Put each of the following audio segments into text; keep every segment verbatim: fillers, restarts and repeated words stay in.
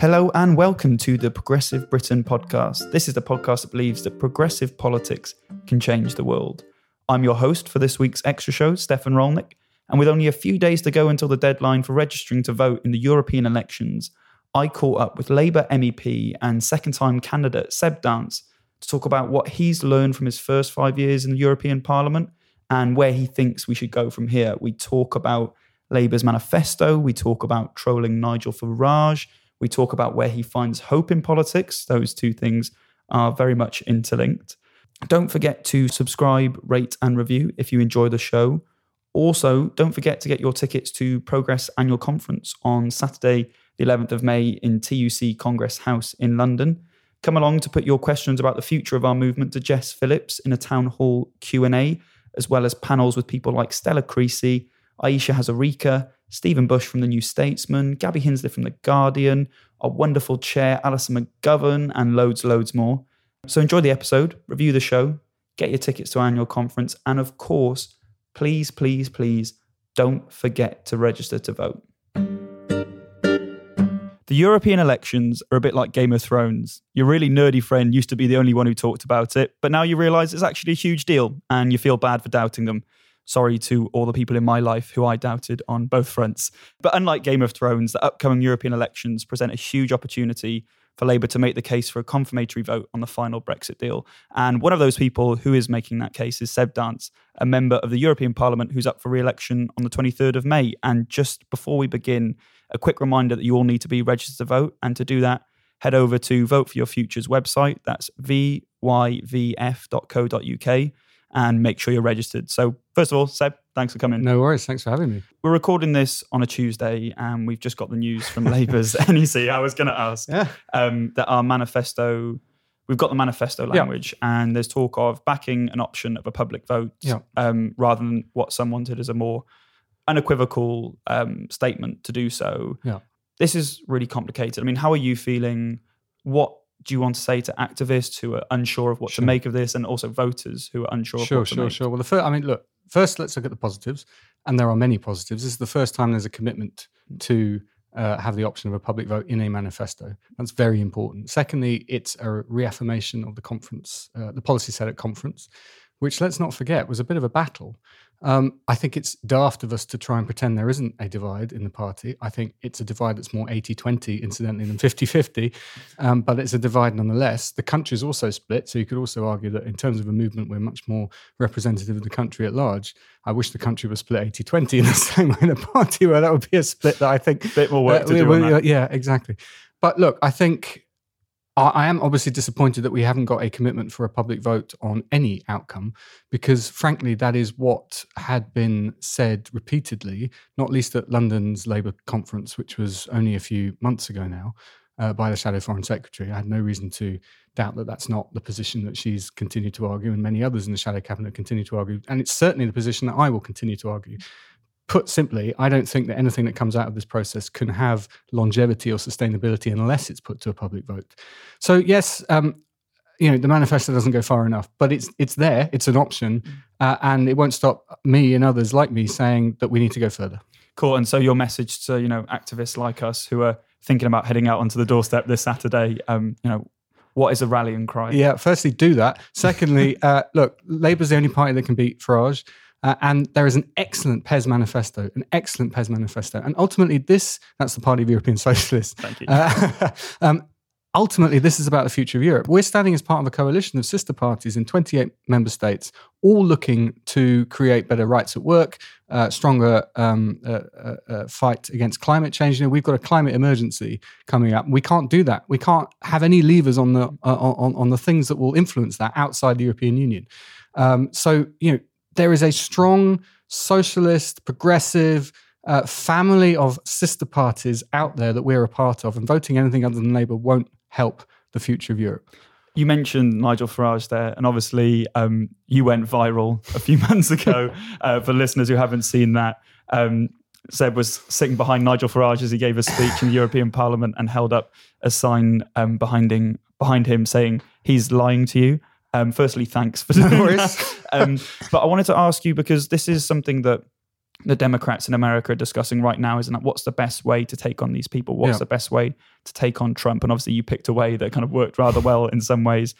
Hello and welcome to the Progressive Britain podcast. This is the podcast that believes that progressive politics can change the world. I'm your host for this week's extra show, Stefan Rolnick, and with only a few days to go until the deadline for registering to vote in the European elections, I caught up with Labour M E P and second-time candidate Seb Dance to talk about what he's learned from his first five years in the European Parliament and where he thinks we should go from here. We talk about Labour's manifesto, we talk about trolling Nigel Farage, we talk about where he finds hope in politics. Those two things are very much interlinked. Don't forget to subscribe, rate and review if you enjoy the show. Also, don't forget to get your tickets to Progress Annual Conference on Saturday, the eleventh of May in T U C Congress House in London. Come along to put your questions about the future of our movement to Jess Phillips in a town hall Q and A, as well as panels with people like Stella Creasy, Aisha Hazarika, Stephen Bush from The New Statesman, Gabby Hinsley from The Guardian, our wonderful chair, Alison McGovern, and loads, loads more. So enjoy the episode, review the show, get your tickets to annual conference, and of course, please, please, please don't forget to register to vote. The European elections are a bit like Game of Thrones. Your really nerdy friend used to be the only one who talked about it, but now you realise it's actually a huge deal and you feel bad for doubting them. Sorry to all the people in my life who I doubted on both fronts. But unlike Game of Thrones, the upcoming European elections present a huge opportunity for Labour to make the case for a confirmatory vote on the final Brexit deal. And one of those people who is making that case is Seb Dance, a member of the European Parliament who's up for re-election on the twenty-third of May. And just before we begin, a quick reminder that you all need to be registered to vote. And to do that, head over to Vote for Your Future's website. That's v y v f dot co dot u k. and make sure you're registered. So first of all, Seb, thanks for coming. No worries. Thanks for having me. We're recording this on a Tuesday and we've just got the news from Labour's N E C. I was going to ask yeah. um, that our manifesto, we've got the manifesto language yeah. and there's talk of backing an option of a public vote yeah. um, rather than what some wanted as a more unequivocal um, statement to do so. Yeah. This is really complicated. I mean, how are you feeling? What do you want to say to activists who are unsure of what sure. to make of this and also voters who are unsure sure, of what sure, to make? Sure, sure, sure. Well, the first, I mean, look, first let's look at the positives, and there are many positives. This is the first time there's a commitment to uh, have the option of a public vote in a manifesto. That's very important. Secondly, it's a reaffirmation of the conference, uh, the policy set at conference, which let's not forget was a bit of a battle. Um, I think it's daft of us to try and pretend there isn't a divide in the party. I think it's a divide that's more eighty-twenty, incidentally, than fifty-fifty, um, but it's a divide nonetheless. The country's also split, so you could also argue that in terms of a movement, we're much more representative of the country at large. I wish the country was split eighty-twenty in the same way in a party where that would be a split that I think... A bit more work uh, to do on that. Yeah, exactly. But look, I think... I am obviously disappointed that we haven't got a commitment for a public vote on any outcome because, frankly, that is what had been said repeatedly, not least at London's Labour conference, which was only a few months ago now, uh, by the Shadow Foreign Secretary. I had no reason to doubt that that's not the position that she's continued to argue and many others in the Shadow Cabinet continue to argue. And it's certainly the position that I will continue to argue. Put simply, I don't think that anything that comes out of this process can have longevity or sustainability unless it's put to a public vote. So yes, um, you know, the manifesto doesn't go far enough, but it's it's there, it's an option, uh, and it won't stop me and others like me saying that we need to go further. Cool, and so your message to, you know, activists like us who are thinking about heading out onto the doorstep this Saturday, um, you know, what is a rallying cry? Yeah, firstly, do that. Secondly, uh, look, Labour's the only party that can beat Farage. Uh, and there is an excellent P E S manifesto, an excellent P E S manifesto. And ultimately this, that's the Party of European Socialists. Thank you. Uh, um, ultimately, this is about the future of Europe. We're standing as part of a coalition of sister parties in twenty-eight member states, all looking to create better rights at work, uh, stronger um, uh, uh, uh, fight against climate change. You know, we've got a climate emergency coming up. We can't do that. We can't have any levers on the, uh, on, on the things that will influence that outside the European Union. Um, so, you know, there is a strong socialist, progressive uh, family of sister parties out there that we're a part of, and voting anything other than Labour won't help the future of Europe. You mentioned Nigel Farage there, and obviously um, you went viral a few months ago. Uh, for listeners who haven't seen that, um, Seb was sitting behind Nigel Farage as he gave a speech in the European Parliament and held up a sign um, behind, him, behind him saying, "He's lying to you." Um, firstly, thanks for doing that. Um, but I wanted to ask you, because this is something that the Democrats in America are discussing right now, isn't it? What's the best way to take on these people? What's yeah. the best way to take on Trump? And obviously you picked a way that kind of worked rather well in some ways.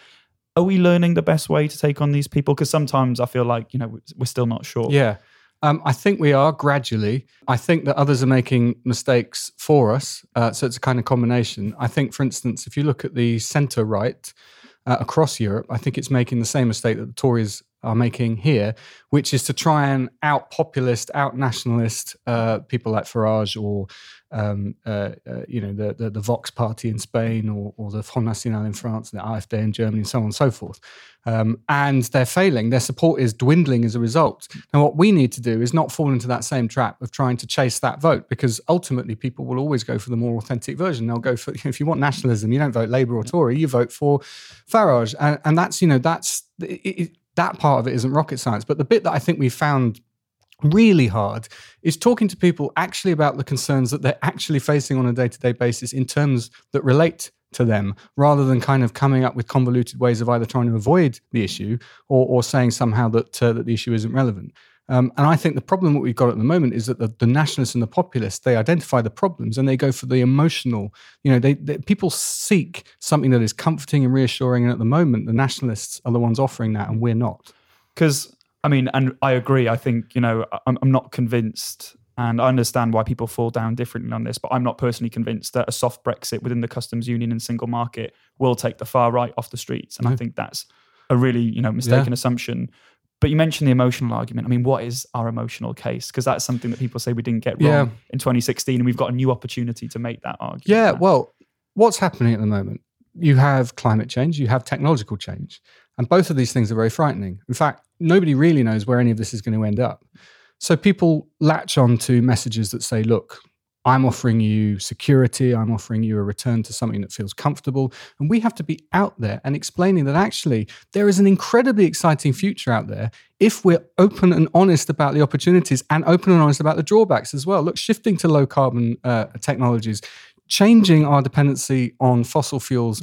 Are we learning the best way to take on these people? Because sometimes I feel like, you know, we're still not sure. Yeah, um, I think we are gradually. I think that others are making mistakes for us. Uh, so it's a kind of combination. I think, for instance, if you look at the centre-right uh, across Europe, I think it's making the same mistake that the Tories are making here, which is to try and out-populist, out-nationalist uh, people like Farage or, um, uh, uh, you know, the, the the Vox party in Spain or, or the Front National in France and the AfD in Germany and so on and so forth. Um, and they're failing. Their support is dwindling as a result. Now, what we need to do is not fall into that same trap of trying to chase that vote, because ultimately people will always go for the more authentic version. They'll go for, if you want nationalism, you don't vote Labour or Tory, you vote for Farage. And, and that's, you know, that's... It, it, That part of it isn't rocket science. But the bit that I think we found really hard is talking to people actually about the concerns that they're actually facing on a day-to-day basis in terms that relate to them, rather than kind of coming up with convoluted ways of either trying to avoid the issue or, or saying somehow that, uh, that the issue isn't relevant. Um, and I think the problem that we've got at the moment is that the, the nationalists and the populists, they identify the problems and they go for the emotional. You know, they, they, people seek something that is comforting and reassuring. And at the moment, the nationalists are the ones offering that and we're not. Because, I mean, and I agree, I think, you know, I'm, I'm not convinced, and I understand why people fall down differently on this, but I'm not personally convinced that a soft Brexit within the customs union and single market will take the far right off the streets. And no. I think that's a really, you know, mistaken yeah. assumption. But you mentioned the emotional argument. I mean, what is our emotional case? Because that's something that people say we didn't get wrong yeah. in twenty sixteen, and we've got a new opportunity to make that argument. Yeah, now. Well, what's happening at the moment? You have climate change, you have technological change, and both of these things are very frightening. In fact, nobody really knows where any of this is going to end up. So people latch on to messages that say, look, I'm offering you security, I'm offering you a return to something that feels comfortable. And we have to be out there and explaining that actually there is an incredibly exciting future out there if we're open and honest about the opportunities and open and honest about the drawbacks as well. Look, shifting to low carbon uh, technologies, changing our dependency on fossil fuels,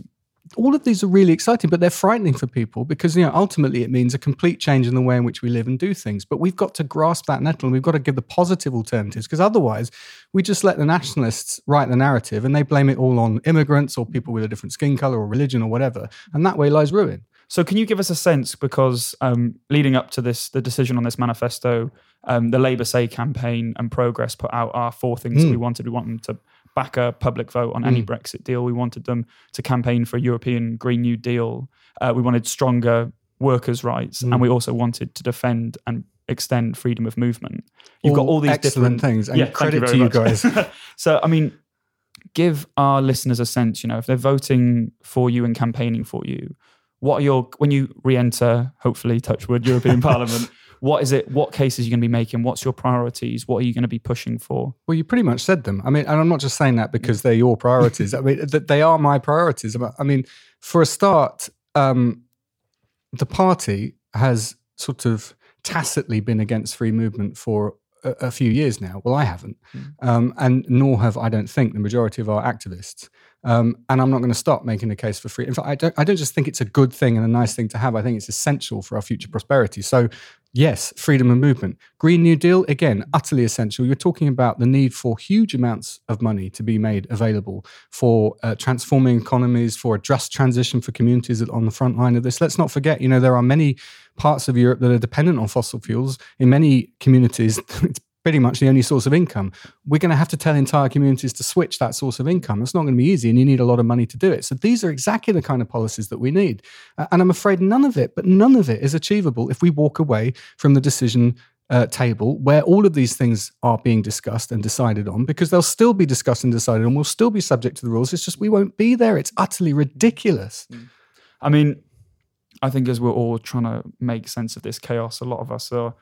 all of these are really exciting, but they're frightening for people because, you know, ultimately it means a complete change in the way in which we live and do things. But we've got to grasp that nettle, and we've got to give the positive alternatives, because otherwise we just let the nationalists write the narrative and they blame it all on immigrants or people with a different skin color or religion or whatever. And that way lies ruin. So can you give us a sense, because um, leading up to this, the decision on this manifesto, um, the Labour Say campaign and Progress put out our four things mm. that we wanted. We want them to back a public vote on any mm. Brexit deal. We wanted them to campaign for a European Green New Deal. Uh, we wanted stronger workers' rights. Mm. And we also wanted to defend and extend freedom of movement. You've all got all these excellent different things. And yeah, credit to you guys. So, I mean, give our listeners a sense, you know, if they're voting for you and campaigning for you, what are your, when you re-enter, hopefully, touch wood, European Parliament, what is it? What cases are you going to be making? What's your priorities? What are you going to be pushing for? Well, you pretty much said them. I mean, and I'm not just saying that because they're your priorities. I mean, they are my priorities. I mean, for a start, um, the party has sort of tacitly been against free movement for a, a few years now. Well, I haven't. Mm. Um, and nor have, I don't think, the majority of our activists. Um, and I'm not going to stop making a case for free. In fact, I don't, I don't just think it's a good thing and a nice thing to have. I think it's essential for our future prosperity. So yes, freedom of movement. Green New Deal, again, utterly essential. You're talking about the need for huge amounts of money to be made available for uh, transforming economies, for a just transition for communities on the front line of this. Let's not forget, you know, there are many parts of Europe that are dependent on fossil fuels. In many communities, it's pretty much the only source of income. We're going to have to tell entire communities to switch that source of income. It's not going to be easy, and you need a lot of money to do it. So these are exactly the kind of policies that we need. Uh, and I'm afraid none of it, but none of it is achievable if we walk away from the decision uh, table where all of these things are being discussed and decided on, because they'll still be discussed and decided on. We'll still be subject to the rules. It's just we won't be there. It's utterly ridiculous. I mean, I think as we're all trying to make sense of this chaos, a lot of us are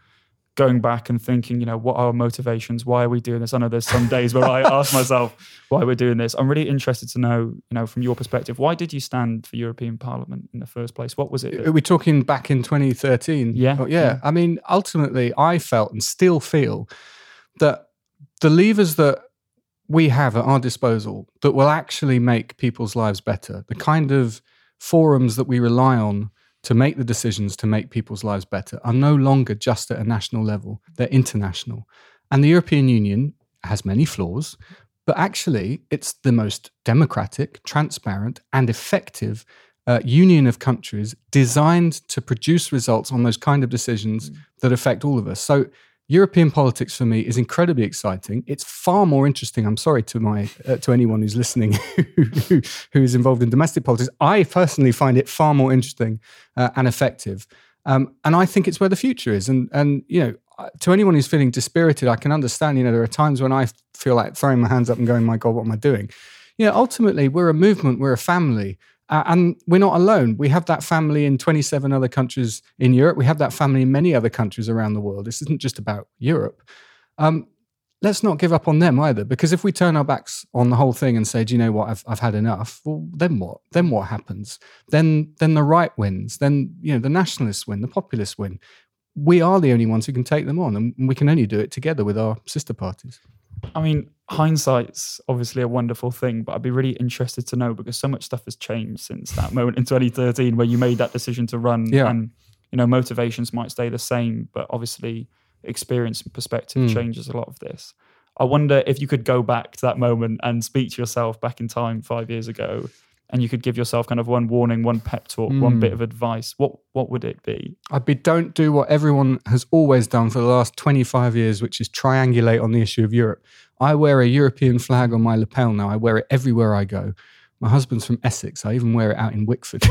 going back and thinking, you know, what are our motivations? Why are we doing this? I know there's some days where I ask myself why we're doing this. I'm really interested to know, you know, from your perspective, why did you stand for European Parliament in the first place? What was it? That... Are we talking back in twenty thirteen? Yeah. Oh, yeah. Yeah. I mean, ultimately, I felt and still feel that the levers that we have at our disposal that will actually make people's lives better, the kind of forums that we rely on to make the decisions to make people's lives better are no longer just at a national level. They're international. And the European Union has many flaws, but actually it's the most democratic, transparent, and effective uh, union of countries designed to produce results on those kind of decisions mm. that affect all of us. So European politics for me is incredibly exciting. It's far more interesting, I'm sorry to my uh, to anyone who's listening who, who is involved in domestic politics. I personally find it far more interesting uh, and effective. Um, and I think it's where the future is. And, and you know, to anyone who's feeling dispirited, I can understand, you know, there are times when I feel like throwing my hands up and going, my God, what am I doing? You know, ultimately, we're a movement, we're a family. Uh, and we're not alone. We have that family in twenty-seven other countries in Europe. We have that family in many other countries around the world. This isn't just about Europe. Um, let's not give up on them either, because if we turn our backs on the whole thing and say, do you know what, I've, I've had enough, well, then what? Then what happens? Then then the right wins. Then, you know, the nationalists win, the populists win. We are the only ones who can take them on, and we can only do it together with our sister parties. I mean, hindsight's obviously a wonderful thing, but I'd be really interested to know, because so much stuff has changed since that moment in twenty thirteen where you made that decision to run. Yeah. And, you know, motivations might stay the same, but obviously experience and perspective mm. changes a lot of this. I wonder if you could go back to that moment and speak to yourself back in time five years ago, and you could give yourself kind of one warning, one pep talk, mm. one bit of advice, what what would it be? I'd be, don't do what everyone has always done for the last twenty-five years, which is triangulate on the issue of Europe. I wear a European flag on my lapel now. I wear it everywhere I go. My husband's from Essex. I even wear it out in Wickford.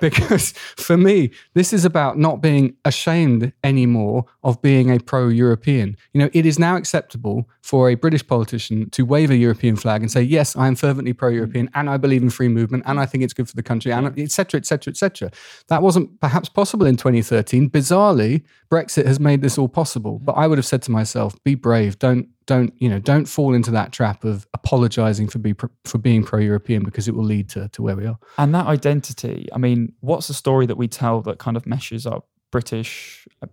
Because for me, this is about not being ashamed anymore of being a pro-European. You know, it is now acceptable for a British politician to wave a European flag and say, yes, I am fervently pro-European and I believe in free movement and I think it's good for the country, and et cetera, et cetera, et cetera. That wasn't perhaps possible in twenty thirteen. Bizarrely, Brexit has made this all possible. But I would have said to myself, be brave, don't Don't you know? Don't fall into that trap of apologising for be for being pro-European, because it will lead to, to where we are. And that identity. I mean, what's the story that we tell that kind of meshes up British,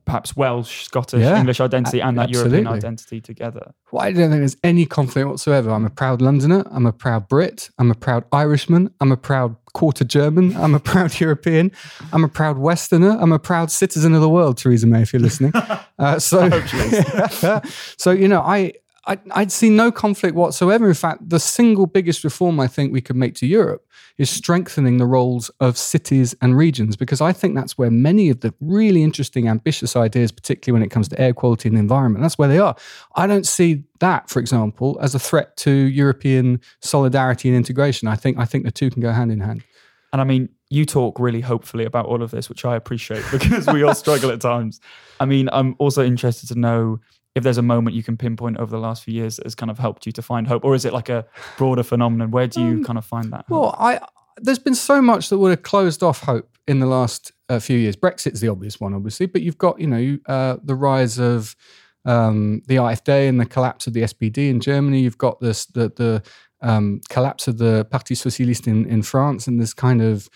perhaps Welsh, Scottish, yeah, English identity and that absolutely. European identity together? Well, I don't think there's any conflict whatsoever. I'm a proud Londoner. I'm a proud Brit. I'm a proud Irishman. I'm a proud quarter German. I'm a proud European. I'm a proud Westerner. I'm a proud citizen of the world, Theresa May, if you're listening. Uh, so, so you know, I... I'd see no conflict whatsoever. In fact, the single biggest reform I think we could make to Europe is strengthening the roles of cities and regions, because I think that's where many of the really interesting, ambitious ideas, particularly when it comes to air quality and the environment, that's where they are. I don't see that, for example, as a threat to European solidarity and integration. I think I think the two can go hand in hand. And I mean, you talk really hopefully about all of this, which I appreciate, because we all struggle at times. I mean, I'm also interested to know if there's a moment you can pinpoint over the last few years that has kind of helped you to find hope, or is it like a broader phenomenon? Where do you um, kind of find that hope? Well, I, there's been so much that would have closed off hope in the last uh, few years. Brexit's the obvious one, obviously, but you've got, you know, uh, the rise of um, the AfD and the collapse of the S P D in Germany. You've got this, the, the um, collapse of the Parti Socialiste in, in France, and this kind of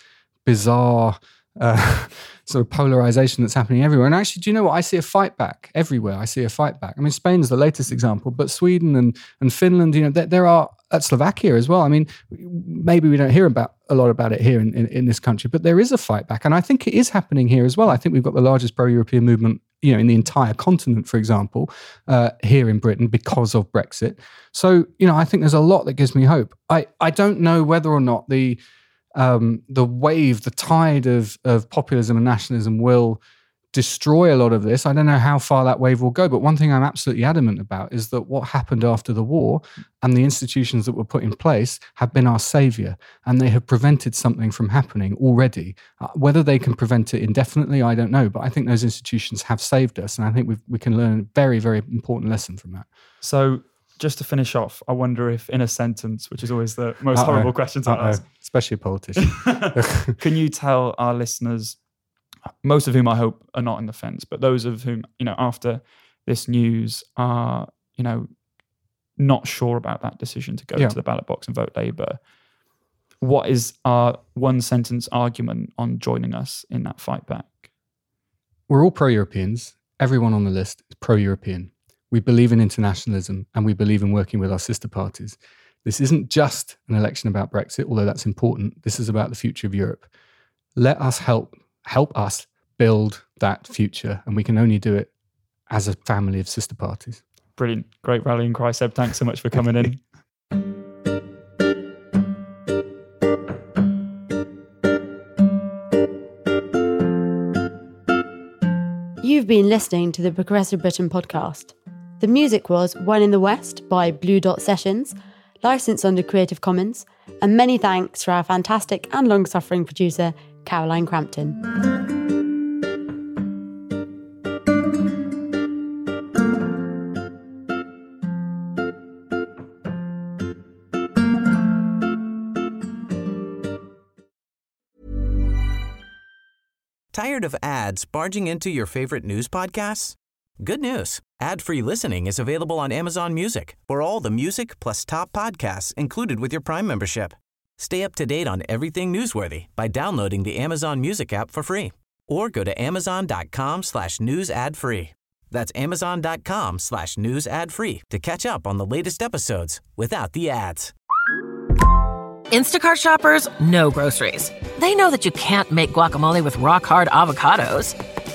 bizarre... Uh, sort of polarization that's happening everywhere. And actually, do you know what? I see a fight back everywhere. I see a fight back. I mean, Spain's the latest example, but Sweden and, and Finland, you know, there, there are, at Slovakia as well. I mean, maybe we don't hear about a lot about it here in, in, in this country, but there is a fight back. And I think it is happening here as well. I think we've got the largest pro-European movement, you know, in the entire continent, for example, uh, here in Britain because of Brexit. So, you know, I think there's a lot that gives me hope. I, I don't know whether or not the Um, the wave, the tide of, of populism and nationalism will destroy a lot of this. I don't know how far that wave will go, but one thing I'm absolutely adamant about is that what happened after the war and the institutions that were put in place have been our saviour, and they have prevented something from happening already. Uh, whether they can prevent it indefinitely, I don't know, but I think those institutions have saved us, and I think we've, we can learn a very, very important lesson from that. So... just to finish off, I wonder if in a sentence, which is always the most uh-oh, horrible question to uh-oh. ask. Especially a politician. Can you tell our listeners, most of whom I hope are not on the fence, but those of whom, you know, after this news are, you know, not sure about that decision to go yeah. to the ballot box and vote Labour, what is our one sentence argument on joining us in that fight back? We're all pro-Europeans. Everyone on the list is pro-European. We believe in internationalism and we believe in working with our sister parties. This isn't just an election about Brexit, although that's important. This is about the future of Europe. Let us help, help us build that future, and we can only do it as a family of sister parties. Brilliant. Great rallying cry, Seb. Thanks so much for coming in. You've been listening to the Progressive Britain podcast. The music was One in the West by Blue Dot Sessions, licensed under Creative Commons, and many thanks to our fantastic and long-suffering producer, Caroline Crampton. Tired of ads barging into your favorite news podcasts? Good news. Ad-free listening is available on Amazon Music for all the music plus top podcasts included with your Prime membership. Stay up to date on everything newsworthy by downloading the Amazon Music app for free or go to amazon.com slash news ad free. That's amazon.com slash news ad free to catch up on the latest episodes without the ads. Instacart shoppers know groceries. They know that you can't make guacamole with rock-hard avocados.